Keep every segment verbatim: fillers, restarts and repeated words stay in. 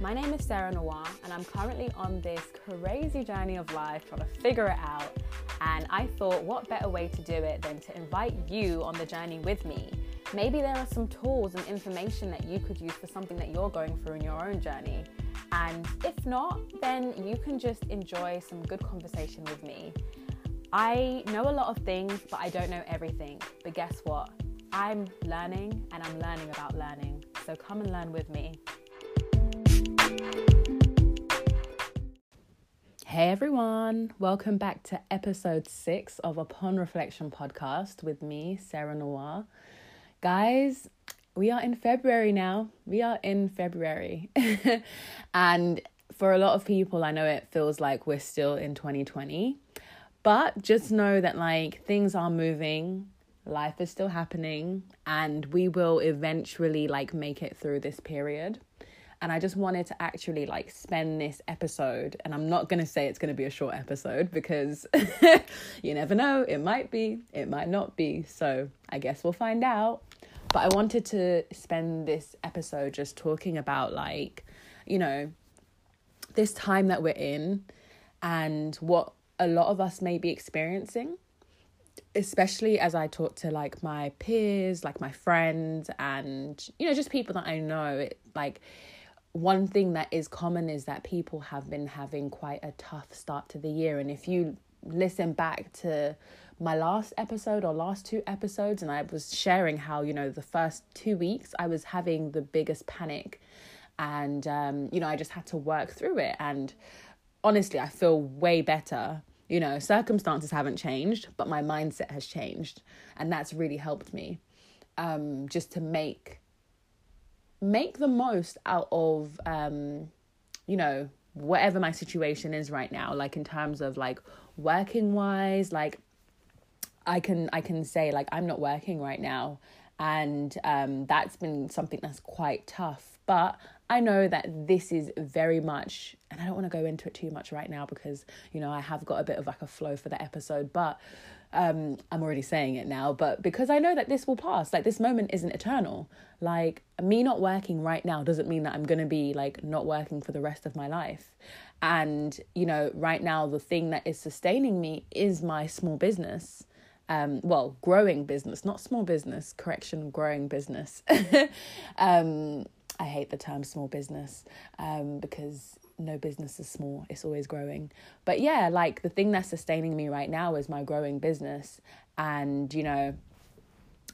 My name is Sarah Noire and I'm currently on this crazy journey of life trying to figure it out, and I thought what better way to do it than to invite you on the journey with me. Maybe there are some tools and information that you could use for something that you're going through in your own journey, and if not, then you can just enjoy some good conversation with me. I know a lot of things, but I don't know everything, but guess what? I'm learning and I'm learning about learning, so come and learn with me. Hey everyone, welcome back to episode six of Upon Reflection Podcast with me, Sarah Noire. Guys, we are in February now. We are in February. And for a lot of people, I know it feels like we're still in twenty twenty. But just know that like things are moving, life is still happening, and we will eventually like make it through this period. And I just wanted to actually like spend this episode, and I'm not going to say it's going to be a short episode because you never know, it might be, it might not be. So I guess we'll find out. But I wanted to spend this episode just talking about like, you know, this time that we're in and what a lot of us may be experiencing, especially as I talk to like my peers, like my friends and, you know, just people that I know. It like, one thing that is common is that people have been having quite a tough start to the year. And if you listen back to my last episode or last two episodes, and I was sharing how, you know, the first two weeks I was having the biggest panic and, um, you know, I just had to work through it. And honestly, I feel way better. You know, circumstances haven't changed, but my mindset has changed. And that's really helped me um, just to make Make the most out of, um, you know, whatever my situation is right now, like in terms of like working wise, like I can I can say like I'm not working right now. And um, that's been something that's quite tough. But I know that this is very much, and I don't want to go into it too much right now because, you know, I have got a bit of like a flow for the episode, but um, I'm already saying it now. But because I know that this will pass, like this moment isn't eternal. Like me not working right now doesn't mean that I'm going to be like not working for the rest of my life. And, you know, right now, the thing that is sustaining me is my small business. Um, well, growing business, not small business, correction, growing business. um, I hate the term small business um, because no business is small. It's always growing. But yeah, like the thing that's sustaining me right now is my growing business. And, you know,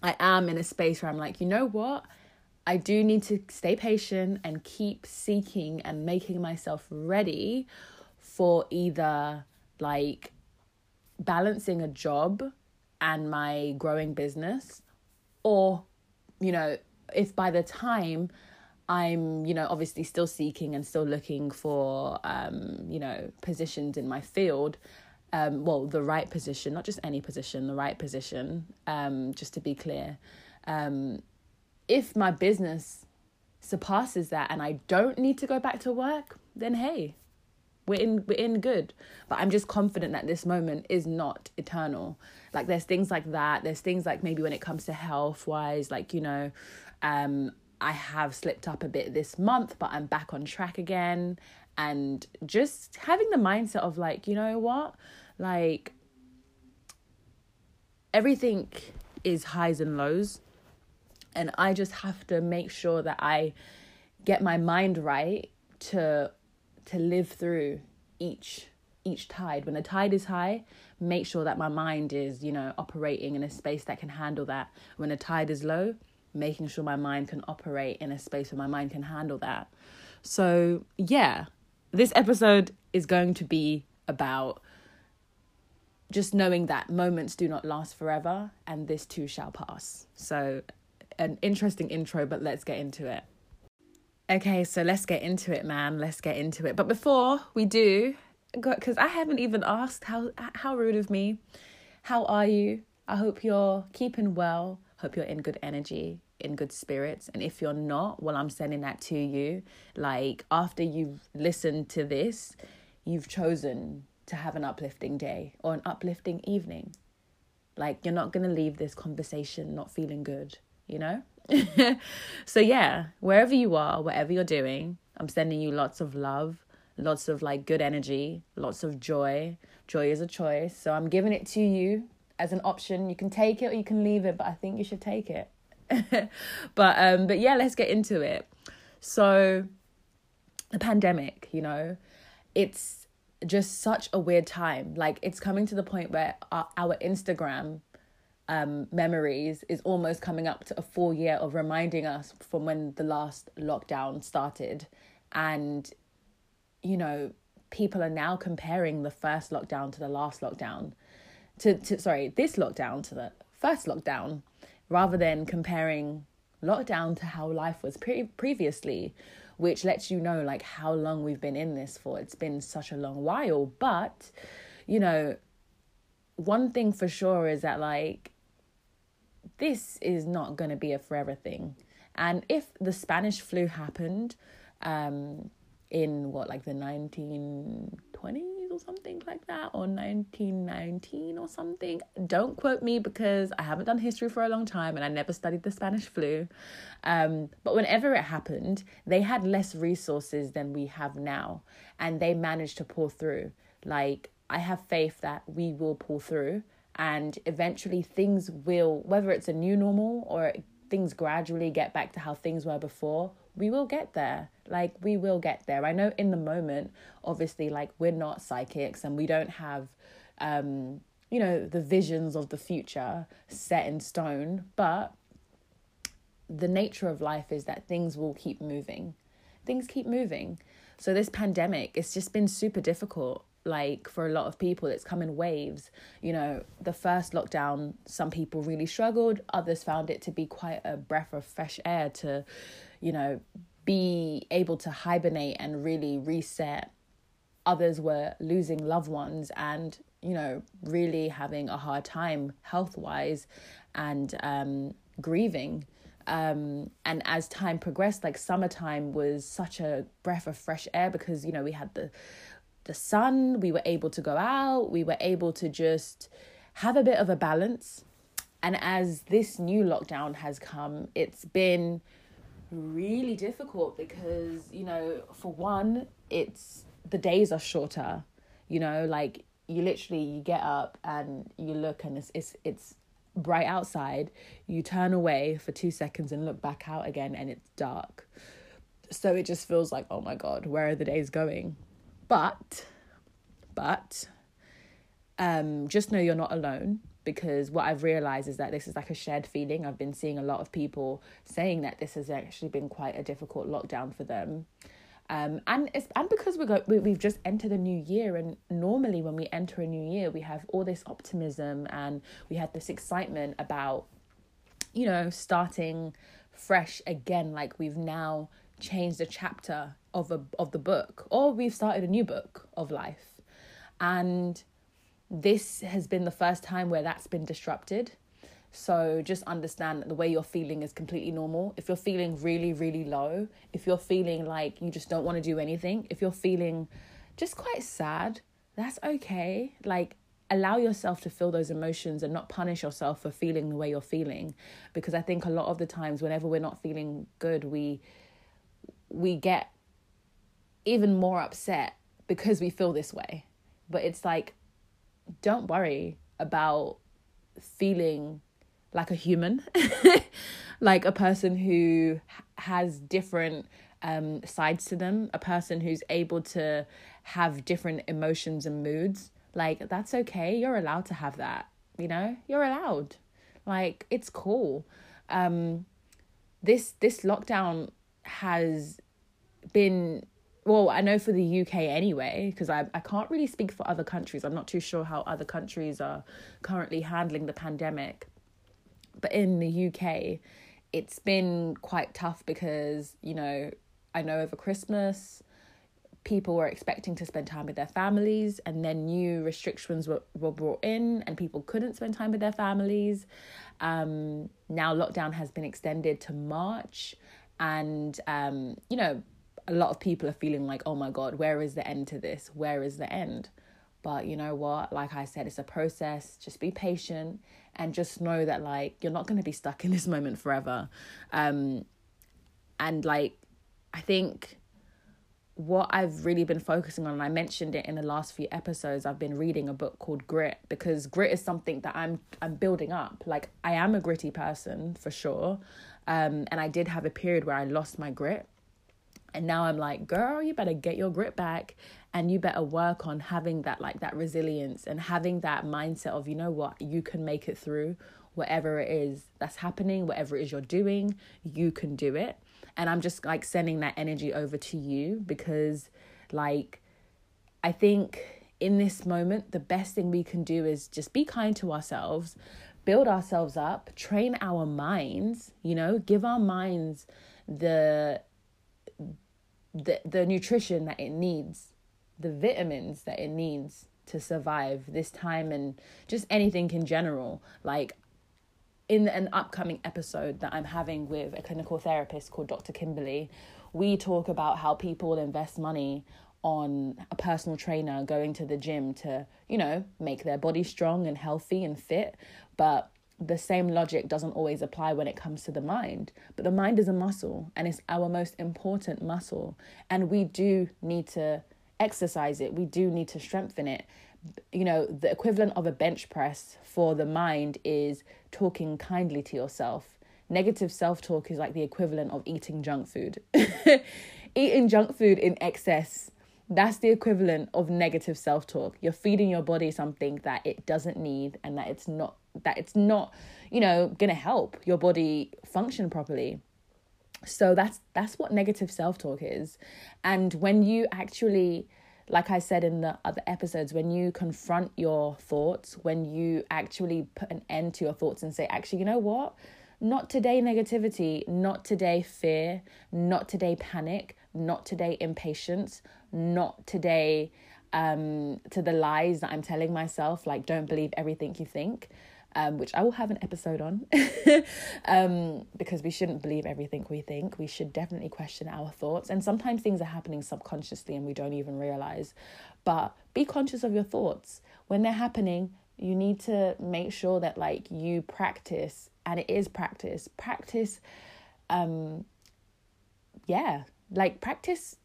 I am in a space where I'm like, you know what? I do need to stay patient and keep seeking and making myself ready for either like balancing a job and my growing business, or, you know, if by the time I'm, you know, obviously still seeking and still looking for, um, you know, positions in my field, um, well, the right position, not just any position, the right position, um, just to be clear, um, if my business surpasses that and I don't need to go back to work, then hey, We're in, we're in good. But I'm just confident that this moment is not eternal. Like there's things like that. There's things like maybe when it comes to health wise, like, you know, um, I have slipped up a bit this month, but I'm back on track again. And just having the mindset of like, you know what, like everything is highs and lows. And I just have to make sure that I get my mind right to to live through each each tide. When the tide is high, make sure that my mind is, you know, operating in a space that can handle that. When the tide is low, making sure my mind can operate in a space where my mind can handle that. So yeah, this episode is going to be about just knowing that moments do not last forever and this too shall pass. So an interesting intro, but let's get into it. Okay, so let's get into it, man. Let's get into it. But before we do, because I haven't even asked, how how rude of me. How are you? I hope you're keeping well. Hope you're in good energy, in good spirits. And if you're not, well, I'm sending that to you. Like, after you've listened to this, you've chosen to have an uplifting day or an uplifting evening. Like, you're not going to leave this conversation not feeling good, you know? So yeah, wherever you are, whatever you're doing, I'm sending you lots of love, lots of like good energy, lots of joy. Joy is a choice. So I'm giving it to you as an option. You can take it or you can leave it, but I think you should take it. but um, but yeah, let's get into it. So the pandemic, you know, it's just such a weird time. Like, it's coming to the point where our, our Instagram um, memories is almost coming up to a full year of reminding us from when the last lockdown started. And, you know, people are now comparing the first lockdown to the last lockdown, to, to sorry, this lockdown to the first lockdown, rather than comparing lockdown to how life was pre- previously, which lets you know, like, how long we've been in this for. It's been such a long while. But, you know, one thing for sure is that, like, this is not going to be a forever thing. And if the Spanish flu happened um, in, what, like the nineteen twenties or something like that, or nineteen nineteen or something, don't quote me because I haven't done history for a long time and I never studied the Spanish flu. Um, but whenever it happened, they had less resources than we have now, and they managed to pull through. Like, I have faith that we will pull through, and eventually things will, whether it's a new normal or things gradually get back to how things were before, we will get there. Like, we will get there. I know in the moment, obviously, like, we're not psychics and we don't have, um, you know, the visions of the future set in stone. But the nature of life is that things will keep moving. Things keep moving. So this pandemic, it's just been super difficult. Like, for a lot of people, it's come in waves. You know, the first lockdown, some people really struggled. Others found it to be quite a breath of fresh air to, you know, be able to hibernate and really reset. Others were losing loved ones and, you know, really having a hard time health-wise and um, grieving. Um, and as time progressed, like, summertime was such a breath of fresh air because, you know, we had the... the sun, we were able to go out, we were able to just have a bit of a balance. And as this new lockdown has come, it's been really difficult because, you know, for one, it's the days are shorter. You know, like, you literally, you get up and you look and it's it's it's bright outside, you turn away for two seconds and look back out again and it's dark. So it just feels like, oh my God, where are the days going? But, but, um, just know you're not alone, because what I've realised is that this is like a shared feeling. I've been seeing a lot of people saying that this has actually been quite a difficult lockdown for them. Um, and it's, and because we're go, we, we've just entered a new year, and normally when we enter a new year, we have all this optimism and we had this excitement about, you know, starting fresh again. Like, we've now changed a chapter of a of the book, or we've started a new book of life, and this has been the first time where that's been disrupted. So just understand that the way you're feeling is completely normal. If you're feeling really, really low, if you're feeling like you just don't want to do anything, if you're feeling just quite sad, that's okay. Like, allow yourself to feel those emotions and not punish yourself for feeling the way you're feeling, because I think a lot of the times whenever we're not feeling good, we we get even more upset because we feel this way. But it's like, don't worry about feeling like a human, like a person who has different um, sides to them, a person who's able to have different emotions and moods. Like, that's okay. You're allowed to have that, you know, you're allowed. Like, it's cool. Um, this, this lockdown has been, well, I know for the U K anyway, because I I can't really speak for other countries. I'm not too sure how other countries are currently handling the pandemic. But in the U K, it's been quite tough because, you know, I know over Christmas, people were expecting to spend time with their families, and then new restrictions were, were brought in and people couldn't spend time with their families. Um, now lockdown has been extended to March. And, um, you know, a lot of people are feeling like, oh my God, where is the end to this? Where is the end? But you know what? Like I said, it's a process. Just be patient and just know that, like, you're not going to be stuck in this moment forever. Um, and, like, I think what I've really been focusing on, and I mentioned it in the last few episodes, I've been reading a book called Grit, because grit is something that I'm I'm building up. Like, I am a gritty person for sure. Um, and I did have a period where I lost my grit. And now I'm like, girl, you better get your grit back, and you better work on having that, like, that resilience and having that mindset of, you know what, you can make it through whatever it is that's happening, whatever it is you're doing, you can do it. And I'm just, like, sending that energy over to you, because, like, I think in this moment, the best thing we can do is just be kind to ourselves, build ourselves up, train our minds, you know, give our minds the... the the nutrition that it needs, the vitamins that it needs to survive this time, and just anything in general. Like, in an upcoming episode that I'm having with a clinical therapist called Doctor Kimberly, we talk about how people invest money on a personal trainer, going to the gym to, you know, make their body strong and healthy and fit, but the same logic doesn't always apply when it comes to the mind. But the mind is a muscle, and it's our most important muscle, and we do need to exercise it. We do need to strengthen it. You know, the equivalent of a bench press for the mind is talking kindly to yourself. Negative self-talk is like the equivalent of eating junk food. Eating junk food in excess, that's the equivalent of negative self-talk. You're feeding your body something that it doesn't need, and that it's not that it's not, you know, gonna help your body function properly. So that's that's what negative self-talk is. And when you actually, like I said in the other episodes, when you confront your thoughts, when you actually put an end to your thoughts and say, actually, you know what? Not today negativity, not today fear, not today panic, not today impatience, not today um, to the lies that I'm telling myself, like, don't believe everything you think, um, which I will have an episode on, um, because we shouldn't believe everything we think. We should definitely question our thoughts. And sometimes things are happening subconsciously and we don't even realize. But be conscious of your thoughts. When they're happening, you need to make sure that, like, you practice, and it is practice, practice, um, yeah, like, practice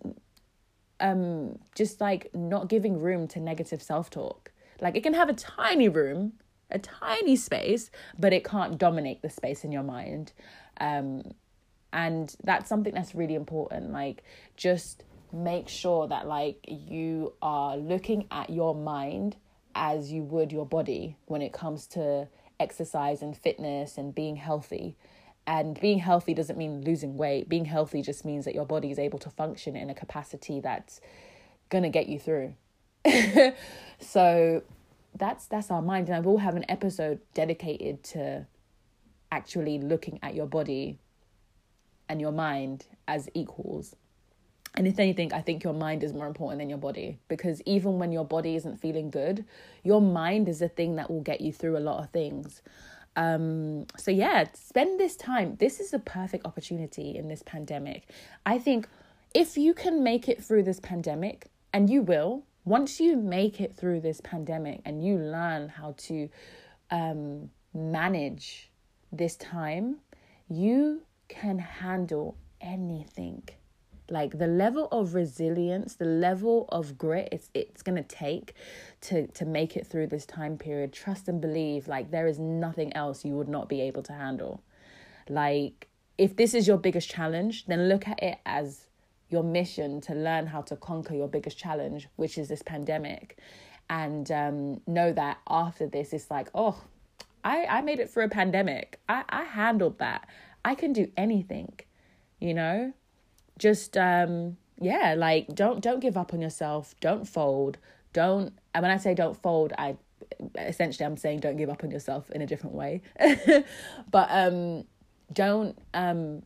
um just like not giving room to negative self-talk. Like, it can have a tiny room, a tiny space, but it can't dominate the space in your mind. Um and that's something that's really important. Like, just make sure that, like, you are looking at your mind as you would your body when it comes to exercise and fitness and being healthy. And being healthy doesn't mean losing weight. Being healthy just means that your body is able to function in a capacity that's going to get you through. So that's that's our mind. And I will have an episode dedicated to actually looking at your body and your mind as equals. And if anything, I think your mind is more important than your body, because even when your body isn't feeling good, your mind is the thing that will get you through a lot of things. Um, so yeah, spend this time. This is a perfect opportunity in this pandemic. I think if you can make it through this pandemic, and you will, once you make it through this pandemic and you learn how to um, manage this time, you can handle anything. Like, the level of resilience, the level of grit it's it's going to take to to make it through this time period. Trust and believe, like, there is nothing else you would not be able to handle. Like, if this is your biggest challenge, then look at it as your mission to learn how to conquer your biggest challenge, which is this pandemic. And um, know that after this, it's like, oh, I, I made it through a pandemic. I, I handled that. I can do anything, you know? Just, um, yeah, like, don't don't give up on yourself. Don't fold. Don't, and when I say don't fold, I essentially I'm saying don't give up on yourself in a different way. But um, don't, um,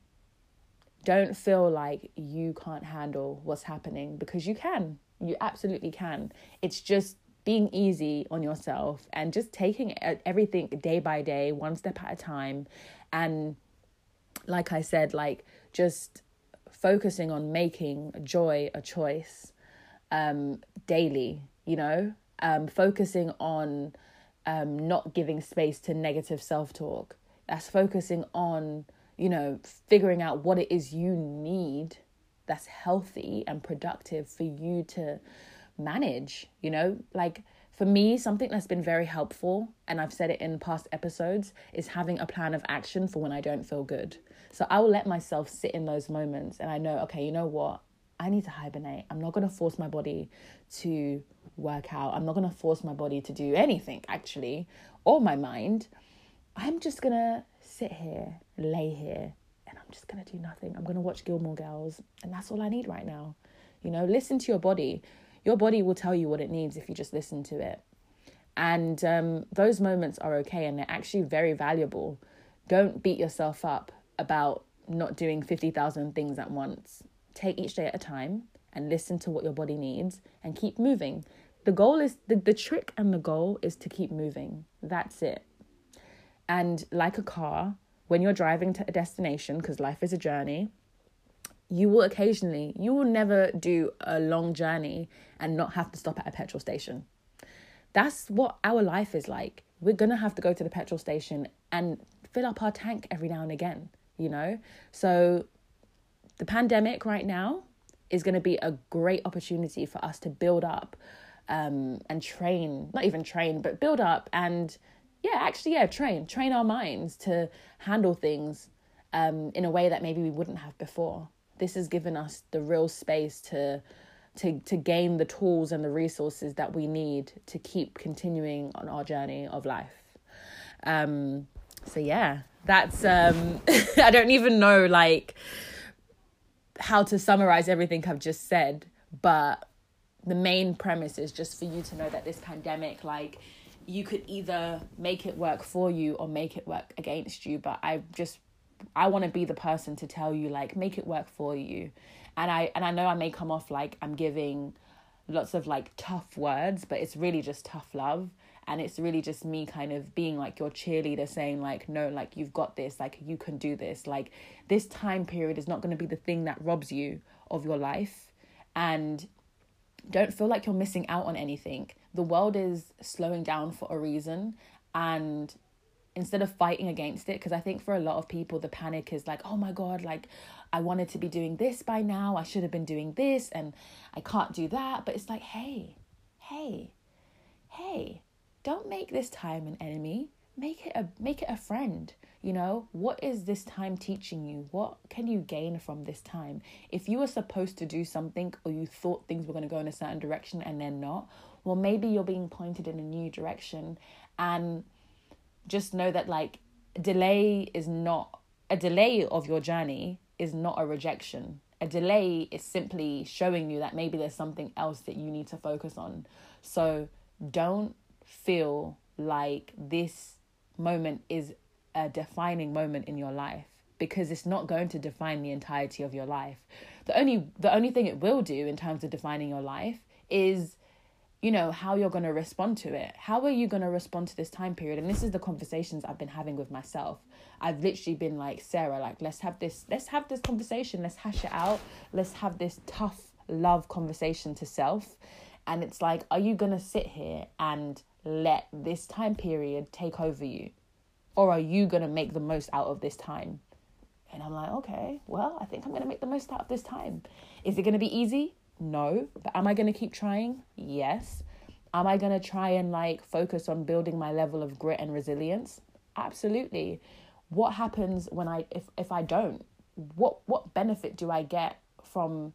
don't feel like you can't handle what's happening, because you can. You absolutely can. It's just being easy on yourself and just taking everything day by day, one step at a time. And like I said, like, just focusing on making joy a choice um, daily, you know, um, focusing on um, not giving space to negative self-talk. That's focusing on, you know, figuring out what it is you need that's healthy and productive for you to manage, you know? Like, for me, something that's been very helpful, and I've said it in past episodes, is having a plan of action for when I don't feel good. So I will let myself sit in those moments, and I know, okay, you know what? I need to hibernate. I'm not going to force my body to work out. I'm not going to force my body to do anything, actually, or my mind. I'm just going to sit here, lay here, and I'm just going to do nothing. I'm going to watch Gilmore Girls, and that's all I need right now. You know, listen to your body. Your body will tell you what it needs if you just listen to it. And um, those moments are okay, and they're actually very valuable. Don't beat yourself up about not doing fifty thousand things at once. Take each day at a time and listen to what your body needs and keep moving. The goal is, the, the trick and the goal is to keep moving. That's it. And like a car, when you're driving to a destination, because life is a journey, you will occasionally, you will never do a long journey and not have to stop at a petrol station. That's what our life is like. We're going to have to go to the petrol station and fill up our tank every now and again, you know? So the pandemic right now is going to be a great opportunity for us to build up um, and train, not even train, but build up and yeah, actually, yeah, train, train our minds to handle things um, in a way that maybe we wouldn't have before. This has given us the real space to, to, to gain the tools and the resources that we need to keep continuing on our journey of life. Um, so yeah, that's, um, I don't even know, like, how to summarize everything I've just said, but the main premise is just for you to know that this pandemic, like, you could either make it work for you or make it work against you. But I just, I want to be the person to tell you, like, make it work for you. And I, and I know I may come off like I'm giving lots of like tough words, but it's really just tough love. And it's really just me kind of being like your cheerleader, saying like, no, like, you've got this, like, you can do this. Like, this time period is not going to be the thing that robs you of your life. And don't feel like you're missing out on anything. The world is slowing down for a reason. And instead of fighting against it, because I think for a lot of people, the panic is like, oh my God, like, I wanted to be doing this by now. I should have been doing this and I can't do that. But it's like, hey, hey, hey. Don't make this time an enemy. Make it a make it a friend. You know, what is this time teaching you? What can you gain from this time? If you were supposed to do something or you thought things were going to go in a certain direction and they're not, well, maybe you're being pointed in a new direction. And just know that, like, delay is not, a delay of your journey is not a rejection. A delay is simply showing you that maybe there's something else that you need to focus on. So don't feel like this moment is a defining moment in your life, because it's not going to define the entirety of your life. The only the only thing it will do in terms of defining your life is, you know, how you're going to respond to it. How are you going to respond to this time period? And this is the conversations I've been having with myself. I've literally been like, Sarah, like, let's have this, let's have this conversation. Let's hash it out. Let's have this tough love conversation to self. And it's like, are you going to sit here and let this time period take over you? Or are you going to make the most out of this time? And I'm like, okay, well, I think I'm going to make the most out of this time. Is it going to be easy? No. But am I going to keep trying? Yes. Am I going to try and like focus on building my level of grit and resilience? Absolutely. What happens when I, if, if I don't? What, what benefit do I get from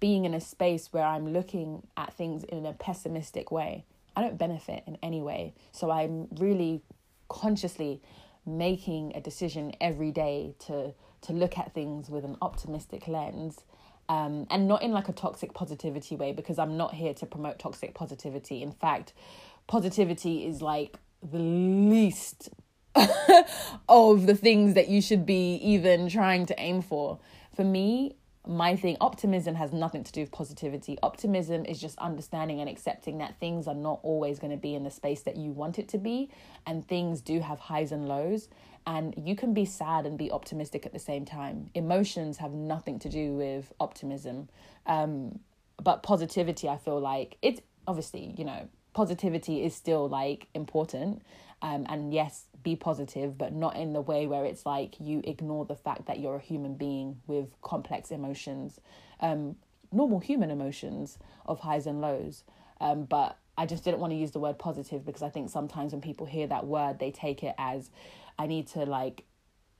being in a space where I'm looking at things in a pessimistic way? I don't benefit in any way. So I'm really consciously making a decision every day to to look at things with an optimistic lens, um, and not in like a toxic positivity way, because I'm not here to promote toxic positivity. In fact, positivity is like the least of the things that you should be even trying to aim for. For me, my thing, optimism has nothing to do with positivity. Optimism is just understanding and accepting that things are not always going to be in the space that you want it to be. And things do have highs and lows. And you can be sad and be optimistic at the same time. Emotions have nothing to do with optimism. Um, but positivity, I feel like, it's obviously, you know, positivity is still like important. Um, and yes, be positive, but not in the way where it's like you ignore the fact that you're a human being with complex emotions, um, normal human emotions of highs and lows. Um, but I just didn't want to use the word positive because I think sometimes when people hear that word, they take it as I need to like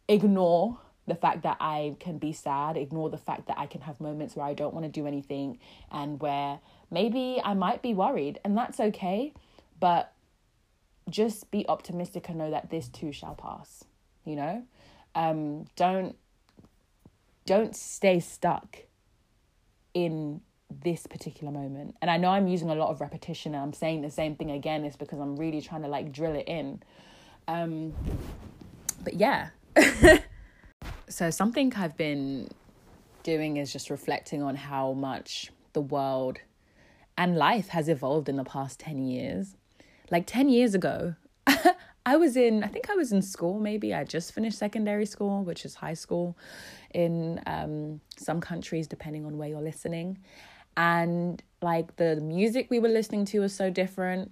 ignore the fact that I can be sad, ignore the fact that I can have moments where I don't want to do anything and where maybe I might be worried, and that's okay. But just be optimistic and know that this too shall pass, you know? Um, don't, don't stay stuck in this particular moment. And I know I'm using a lot of repetition and I'm saying the same thing again. It's because I'm really trying to like drill it in. Um, but yeah. So something I've been doing is just reflecting on how much the world and life has evolved in the past ten years. Like ten years ago, I was in, I think I was in school maybe. I just finished secondary school, which is high school in um, some countries, depending on where you're listening. And like the music we were listening to was so different.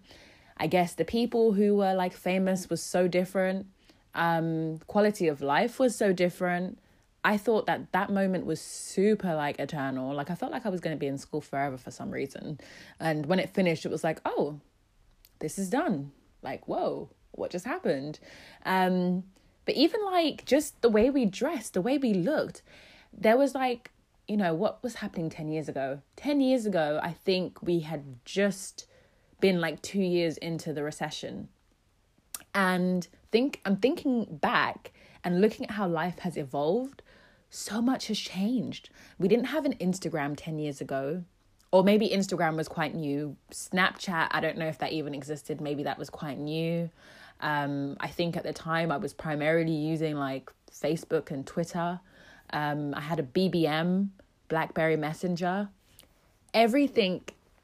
I guess the people who were like famous was so different. Um, quality of life was so different. I thought that that moment was super like eternal. Like I felt like I was going to be in school forever for some reason. And when it finished, it was like, oh, this is done. Like, whoa, what just happened? Um, but even like just the way we dressed, the way we looked, there was like, you know, what was happening ten years ago? ten years ago, I think we had just been like two years into the recession. And think I'm thinking back and looking at how life has evolved, so much has changed. We didn't have an Instagram ten years ago. Or maybe Instagram was quite new. Snapchat, I don't know if that even existed. Maybe that was quite new. Um, I think at the time I was primarily using like Facebook and Twitter. Um, I had a B B M, Blackberry Messenger. Everything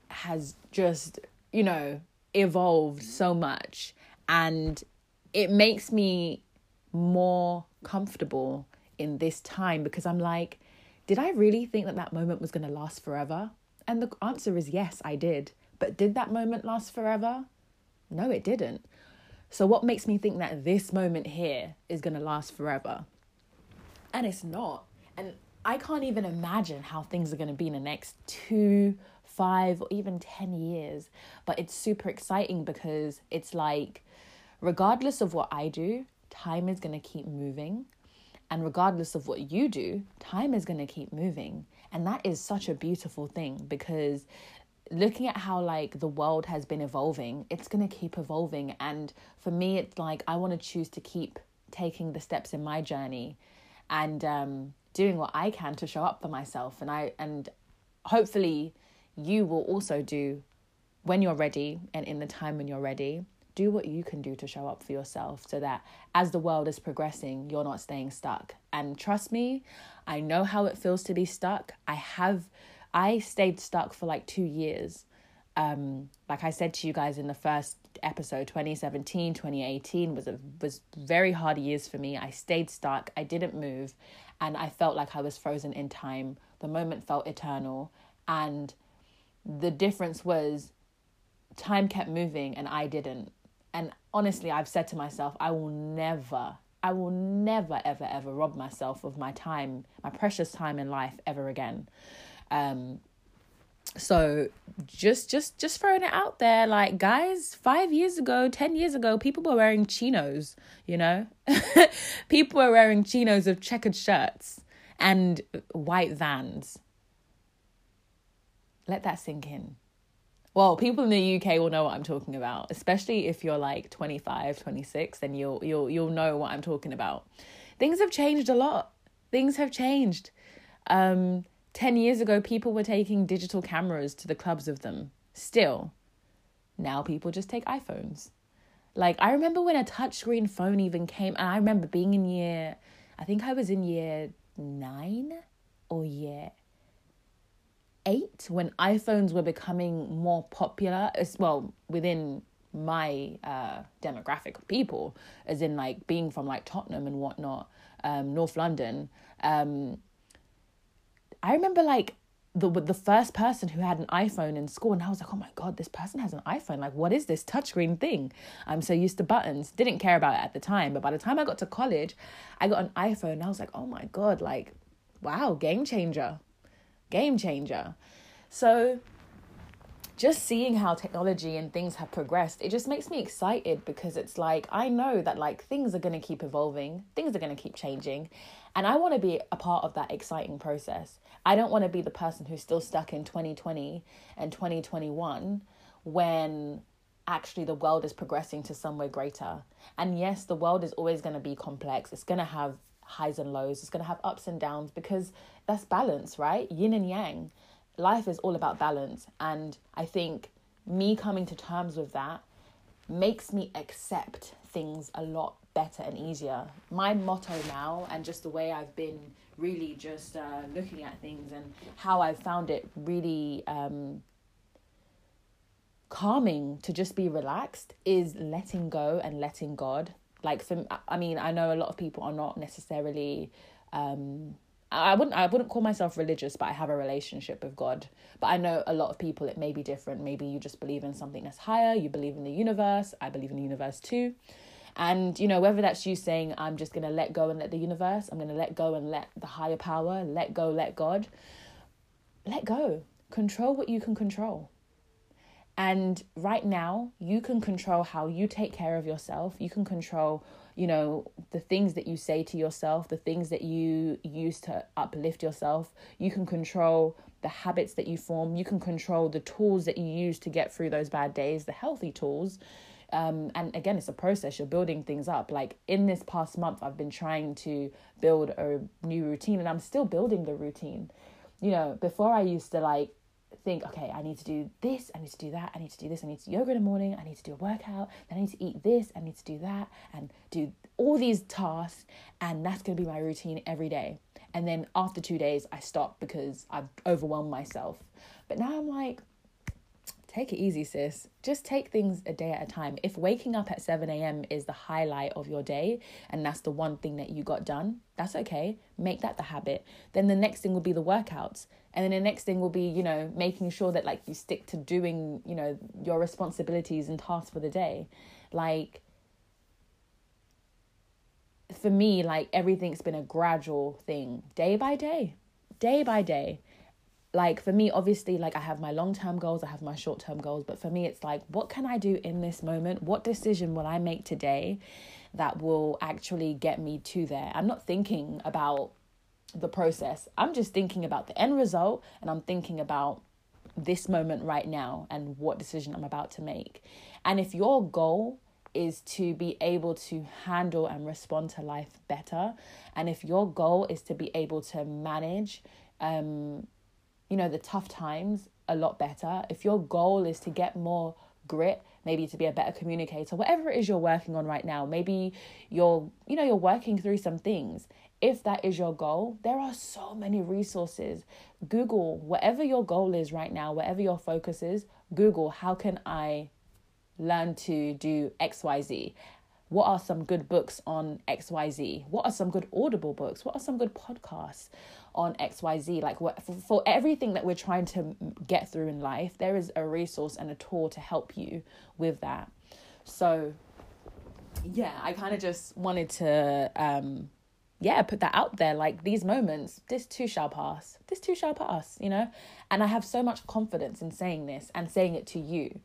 has just, you know, evolved so much. And it makes me more comfortable in this time because I'm like, did I really think that that moment was going to last forever? And the answer is yes, I did. But did that moment last forever? No, it didn't. So what makes me think that this moment here is going to last forever? And it's not. And I can't even imagine how things are going to be in the next two, five, or even ten years. But it's super exciting because it's like, regardless of what I do, time is going to keep moving. And regardless of what you do, time is going to keep moving. And that is such a beautiful thing because looking at how like the world has been evolving, it's going to keep evolving. And for me, it's like I want to choose to keep taking the steps in my journey and um, doing what I can to show up for myself. And I and hopefully you will also do when you're ready and in the time when you're ready. Do what you can do to show up for yourself so that as the world is progressing, you're not staying stuck. And trust me, I know how it feels to be stuck. I have, I stayed stuck for like two years. Um, like I said to you guys in the first episode, twenty seventeen, twenty eighteen was a, was very hard years for me. I stayed stuck. I didn't move. And I felt like I was frozen in time. The moment felt eternal. And the difference was time kept moving and I didn't. And honestly, I've said to myself, I will never, I will never, ever, ever rob myself of my time, my precious time in life ever again. Um, so just, just, just throwing it out there, like guys, five years ago, ten years ago, people were wearing chinos, you know, people were wearing chinos of checkered shirts and white Vans. Let that sink in. Well, people in the U K will know what I'm talking about, especially if you're like twenty-five, twenty-six, then you'll you'll you'll know what I'm talking about. Things have changed a lot. Things have changed. Um, ten years ago, people were taking digital cameras to the clubs with them. Still, now people just take iPhones. Like, I remember when a touchscreen phone even came, and I remember being in year, I think I was in year nine or year eight when iPhones were becoming more popular as well within my uh demographic of people, as in like being from like Tottenham and whatnot, um North London. um I remember like the the first person who had an iPhone in school, and I was like, oh my God, this person has an iPhone. Like, what is this touchscreen thing? I'm so used to buttons. Didn't care about it at the time, but by the time I got to college, I got an iPhone, and I was like, oh my God, like, wow, game changer, game changer. So just seeing how technology and things have progressed, it just makes me excited, because it's like, I know that like things are going to keep evolving, things are going to keep changing, and I want to be a part of that exciting process. I don't want to be the person who's still stuck in twenty twenty and twenty twenty-one when actually the world is progressing to somewhere greater. And yes, the world is always going to be complex. It's going to have highs and lows. It's going to have ups and downs, because that's balance, right? Yin and yang. Life is all about balance, and I think me coming to terms with that makes me accept things a lot better and easier. My motto now, and just the way I've been really just uh, looking at things, and how I've found it really um, calming to just be relaxed, is letting go and letting God. Like, for, I mean, I know a lot of people are not necessarily... Um, I wouldn't I wouldn't call myself religious, but I have a relationship with God. But I know a lot of people, it may be different. Maybe you just believe in something that's higher. You believe in the universe. I believe in the universe too. And, you know, whether that's you saying, I'm just going to let go and let the universe. I'm going to let go and let the higher power. Let go, let God. Let go. Control what you can control. And right now, you can control how you take care of yourself. You can control, you know, the things that you say to yourself, the things that you use to uplift yourself. You can control the habits that you form. You can control the tools that you use to get through those bad days, the healthy tools. Um, and again, it's a process. You're building things up. Like in this past month, I've been trying to build a new routine, and I'm still building the routine. You know, before I used to like, think, okay, I need to do this, I need to do that, I need to do this, I need to do yoga in the morning, I need to do a workout, then I need to eat this, I need to do that, and do all these tasks, and that's going to be my routine every day. And then after two days, I stop because I've overwhelmed myself. But now I'm like, take it easy, sis. Just take things a day at a time. If waking up at seven a.m. is the highlight of your day, and that's the one thing that you got done, that's okay. Make that the habit. Then the next thing will be the workouts. And then the next thing will be, you know, making sure that like you stick to doing, you know, your responsibilities and tasks for the day. Like, for me, like everything's been a gradual thing, day by day, day by day. Like for me, obviously, like I have my long-term goals, I have my short-term goals, but for me, it's like, what can I do in this moment? What decision will I make today that will actually get me to there? I'm not thinking about the process. I'm just thinking about the end result, and I'm thinking about this moment right now and what decision I'm about to make. And if your goal is to be able to handle and respond to life better, and if your goal is to be able to manage, um, you know, the tough times a lot better, if your goal is to get more grit, maybe to be a better communicator, whatever it is you're working on right now, maybe you're, you know, you're working through some things. If that is your goal, there are so many resources. Google, whatever your goal is right now, whatever your focus is, Google, how can I learn to do X Y Z? What are some good books on X Y Z? What are some good Audible books? What are some good podcasts on X Y Z? Like, what, for, for everything that we're trying to get through in life, there is a resource and a tool to help you with that. So, yeah, I kind of just wanted to... Um, yeah, put that out there. Like, these moments, this too shall pass. This too shall pass, you know? And I have so much confidence in saying this and saying it to you.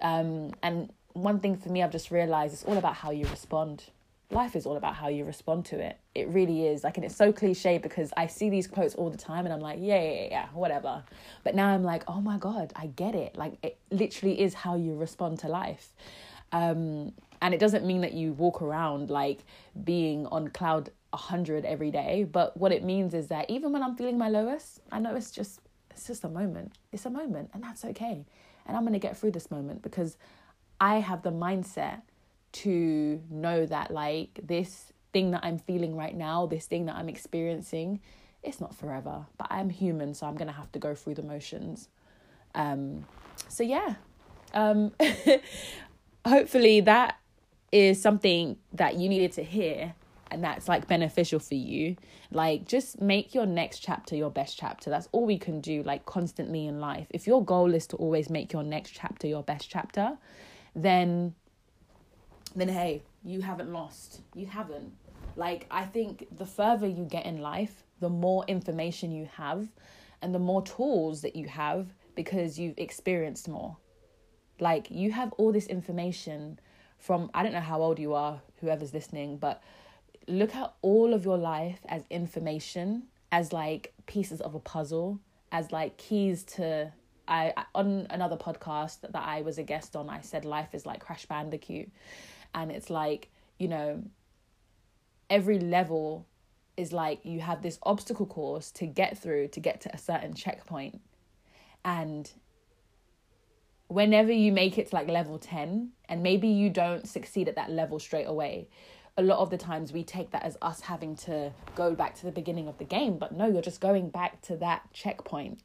Um, and one thing for me, I've just realized, it's all about how you respond. Life is all about how you respond to it. It really is. Like, and it's so cliche because I see these quotes all the time and I'm like, yeah, yeah, yeah, whatever. But now I'm like, oh my God, I get it. Like, it literally is how you respond to life. Um, and it doesn't mean that you walk around like being on cloud a hundred every day, but what it means is that even when I'm feeling my lowest, I know it's just it's just a moment it's a moment and that's okay, and I'm going to get through this moment because I have the mindset to know that like this thing that I'm feeling right now, this thing that I'm experiencing, it's not forever, but I'm human, so I'm going to have to go through the motions. Um so yeah um hopefully that is something that you needed to hear. that's like beneficial for you. Like, just make your next chapter your best chapter. That's all we can do, like, constantly in life. If your goal is to always make your next chapter your best chapter, then then hey, you haven't lost. You haven't. Like, I think the further you get in life, the more information you have and the more tools that you have, because you've experienced more. Like, you have all this information from, I don't know how old you are, whoever's listening, but look at all of your life as information, as like pieces of a puzzle, as like keys to, I, I on another podcast that I was a guest on, I said life is like Crash Bandicoot. And it's like, you know, every level is like you have this obstacle course to get through, to get to a certain checkpoint. And whenever you make it to like level ten, and maybe you don't succeed at that level straight away, a lot of the times we take that as us having to go back to the beginning of the game. But no, you're just going back to that checkpoint.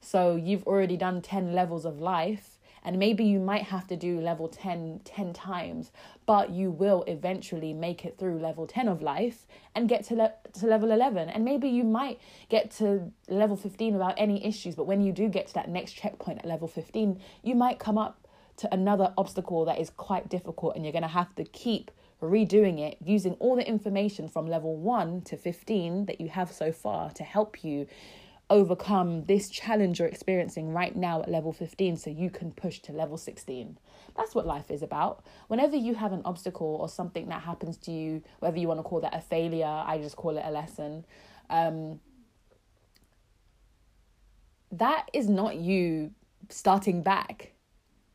So you've already done ten levels of life, and maybe you might have to do level ten, ten times, but you will eventually make it through level ten of life and get to, le- to level eleven. And maybe you might get to level fifteen without any issues, but when you do get to that next checkpoint at level fifteen, you might come up to another obstacle that is quite difficult, and you're going to have to keep redoing it, using all the information from level one to fifteen that you have so far to help you overcome this challenge you're experiencing right now at level fifteen, so you can push to level sixteen. That's what life is about. Whenever you have an obstacle or something that happens to you, whether you want to call that a failure, I just call it a lesson, um, that is not you starting back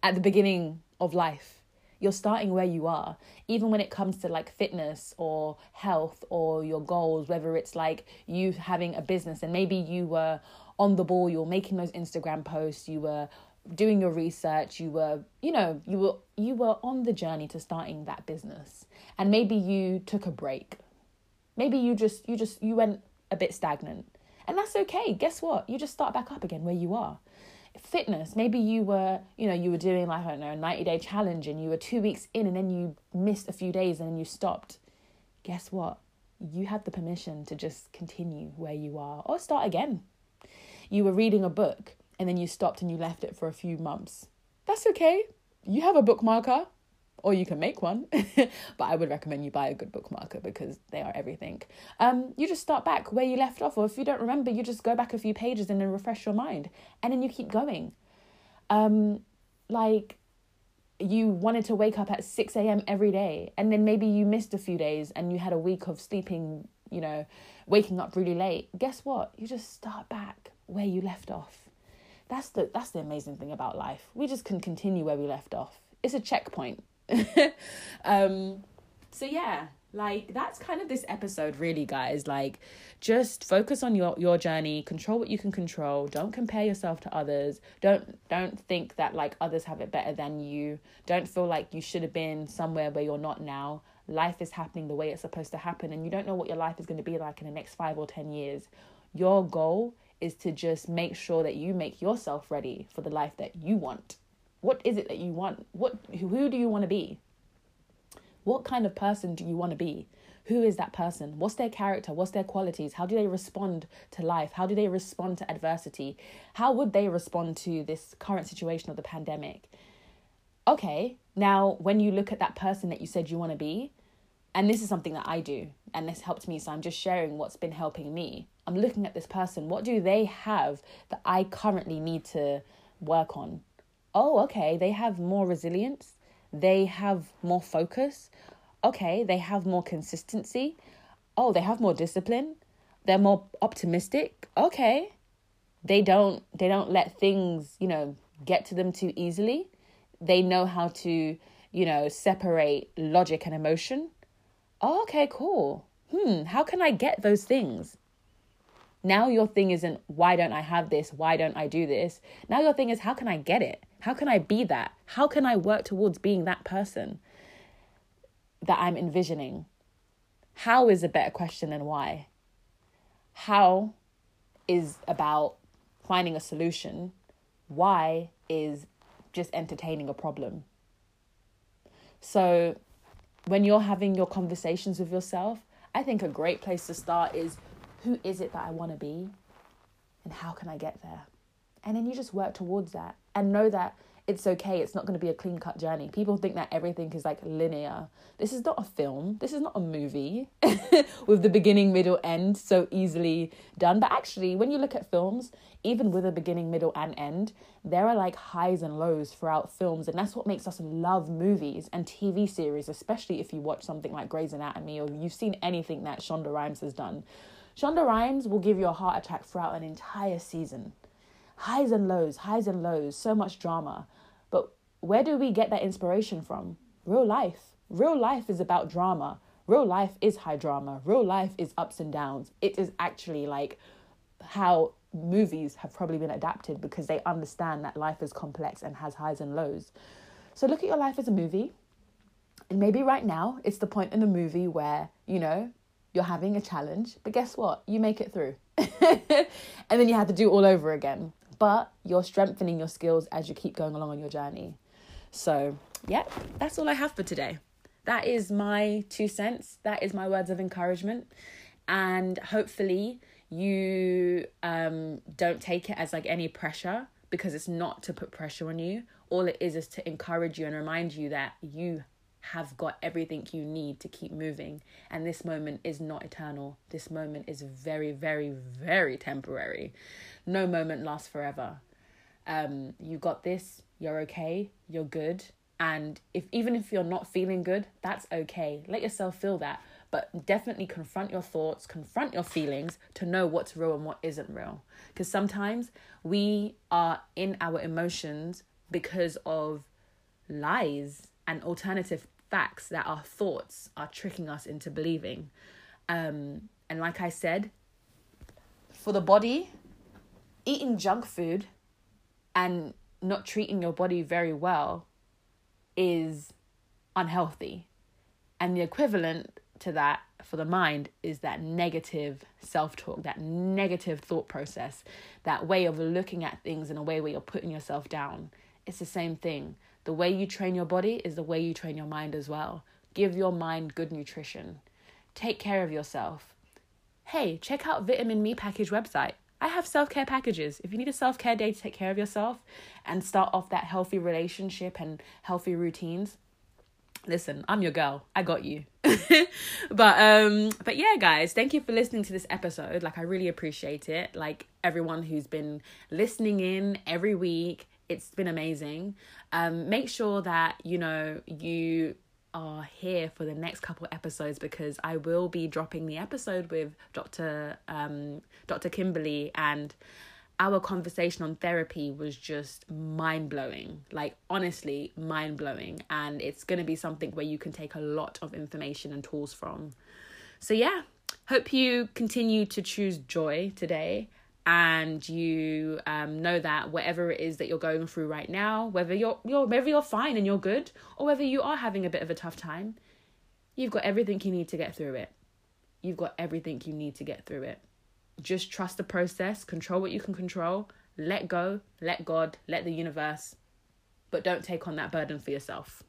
at the beginning of life. You're starting where you are. Even when it comes to like fitness or health or your goals, whether it's like you having a business and maybe you were on the ball, you were making those Instagram posts, you were doing your research, you were, you know, you were you were on the journey to starting that business. And maybe you took a break. Maybe you just you just you went a bit stagnant. And that's okay. Guess what? You just start back up again where you are. Fitness, maybe you were, you know, you were doing like, I don't know, a ninety day challenge, and you were two weeks in, and then you missed a few days and then you stopped. Guess what? You had the permission to just continue where you are or start again. You were reading a book and then you stopped and you left it for a few months. That's okay. You have a bookmarker, or you can make one, but I would recommend you buy a good bookmarker because they are everything. Um, you just start back where you left off, or if you don't remember, you just go back a few pages and then refresh your mind, and then you keep going. Um, like, you wanted to wake up at six a.m. every day, and then maybe you missed a few days and you had a week of sleeping, you know, waking up really late. Guess what? You just start back where you left off. That's the that's the amazing thing about life. We just can continue where we left off. It's a checkpoint. um so yeah, like, that's kind of this episode really, guys. Like, just focus on your your journey, control what you can control. Don't compare yourself to others. Don't don't think that like others have it better than you. Don't feel like you should have been somewhere where you're not now. Life is happening the way it's supposed to happen, and you don't know what your life is going to be like in the next five or ten years. Your goal is to just make sure that you make yourself ready for the life that you want. What is it that you want? What, who do you want to be? What kind of person do you want to be? Who is that person? What's their character? What's their qualities? How do they respond to life? How do they respond to adversity? How would they respond to this current situation of the pandemic? Okay, now when you look at that person that you said you want to be, and this is something that I do, and this helped me, so I'm just sharing what's been helping me. I'm looking at this person. What do they have that I currently need to work on? Oh, okay, they have more resilience. They have more focus. Okay, they have more consistency. Oh, they have more discipline. They're more optimistic. Okay, they don't they don't let things, you know, get to them too easily. They know how to, you know, separate logic and emotion. Oh, okay, cool. Hmm, how can I get those things? Now your thing isn't, why don't I have this? Why don't I do this? Now your thing is, how can I get it? How can I be that? How can I work towards being that person that I'm envisioning? How is a better question than why. How is about finding a solution. Why is just entertaining a problem. So when you're having your conversations with yourself, I think a great place to start is, who is it that I want to be and how can I get there? And then you just work towards that and know that it's okay. It's not going to be a clean-cut journey. People think that everything is like linear. This is not a film. This is not a movie with the beginning, middle, end so easily done. But actually, when you look at films, even with a beginning, middle, and end, there are like highs and lows throughout films. And that's what makes us love movies and T V series, especially if you watch something like Grey's Anatomy or you've seen anything that Shonda Rhimes has done. Shonda Rhimes will give you a heart attack throughout an entire season. Highs and lows, highs and lows, so much drama. But where do we get that inspiration from? Real life. Real life is about drama. Real life is high drama. Real life is ups and downs. It is actually like how movies have probably been adapted because they understand that life is complex and has highs and lows. So look at your life as a movie. And maybe right now it's the point in the movie where, you know, you're having a challenge. But guess what? You make it through. And then you have to do it all over again. But you're strengthening your skills as you keep going along on your journey. So, yeah, that's all I have for today. That is my two cents. That is my words of encouragement. And hopefully you um, don't take it as like any pressure, because it's not to put pressure on you. All it is is to encourage you and remind you that you have got everything you need to keep moving. And this moment is not eternal. This moment is very, very, very temporary. No moment lasts forever. Um, you got this, you're okay, you're good. And if even if you're not feeling good, that's okay. Let yourself feel that. But definitely confront your thoughts, confront your feelings to know what's real and what isn't real. Because sometimes we are in our emotions because of lies and alternative facts that our thoughts are tricking us into believing. Um, and like I said, for the body, eating junk food and not treating your body very well is unhealthy. And the equivalent to that for the mind is that negative self-talk, that negative thought process, that way of looking at things in a way where you're putting yourself down. It's the same thing. The way you train your body is the way you train your mind as well. Give your mind good nutrition. Take care of yourself. Hey, check out Vitamin Me Package website. I have self-care packages. If you need a self-care day to take care of yourself and start off that healthy relationship and healthy routines, listen, I'm your girl. I got you. but um, but yeah, guys, thank you for listening to this episode. Like, I really appreciate it. Like, everyone who's been listening in every week, it's been amazing. Um, make sure that, you know, you are here for the next couple episodes, because I will be dropping the episode with Doctor Um, Doctor Kimberly, and our conversation on therapy was just mind-blowing. Like, honestly, mind-blowing. And it's going to be something where you can take a lot of information and tools from. So yeah, hope you continue to choose joy today. And you um, know that whatever it is that you're going through right now, whether you're you're whether you're fine and you're good, or whether you are having a bit of a tough time, you've got everything you need to get through it. You've got everything you need to get through it. Just trust the process, control what you can control, let go, let God, let the universe, but don't take on that burden for yourself.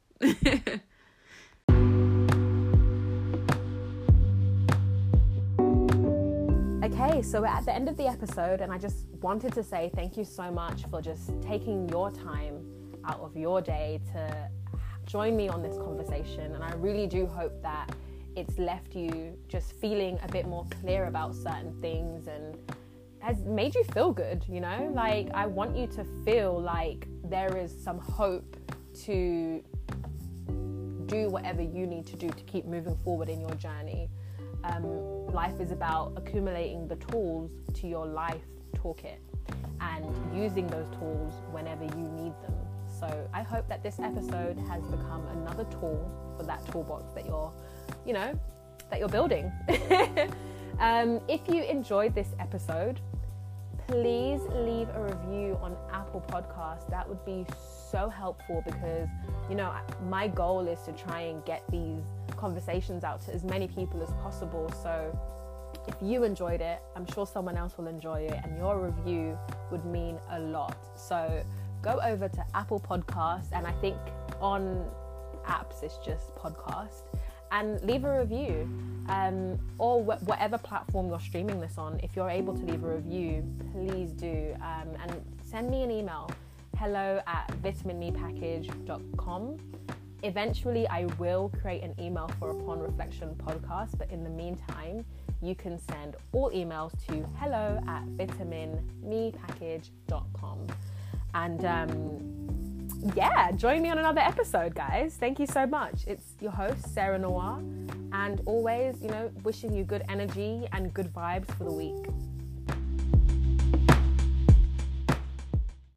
Okay, so we're at the end of the episode, and I just wanted to say thank you so much for just taking your time out of your day to join me on this conversation. And I really do hope that it's left you just feeling a bit more clear about certain things and has made you feel good, you know? Like, I want you to feel like there is some hope to do whatever you need to do to keep moving forward in your journey. Um, life is about accumulating the tools to your life toolkit and using those tools whenever you need them. So I hope that this episode has become another tool for that toolbox that you're, you know, that you're building. um, if you enjoyed this episode, please leave a review on Apple Podcast. That would be so helpful because, you know, my goal is to try and get these conversations out to as many people as possible. So if you enjoyed it, I'm sure someone else will enjoy it, and your review would mean a lot. So go over to Apple Podcast, and I think on apps it's just podcast, and leave a review, um, or wh- whatever platform you're streaming this on. If you're able to leave a review, please do, um, and send me an email, hello at vitamin me package dot com. Eventually, I will create an email for Upon Reflection Podcast, but in the meantime, you can send all emails to hello at vitamin me package dot com. And um, yeah, join me on another episode, guys. Thank you so much. It's your host, Sarah Noire, and always, you know, wishing you good energy and good vibes for the week.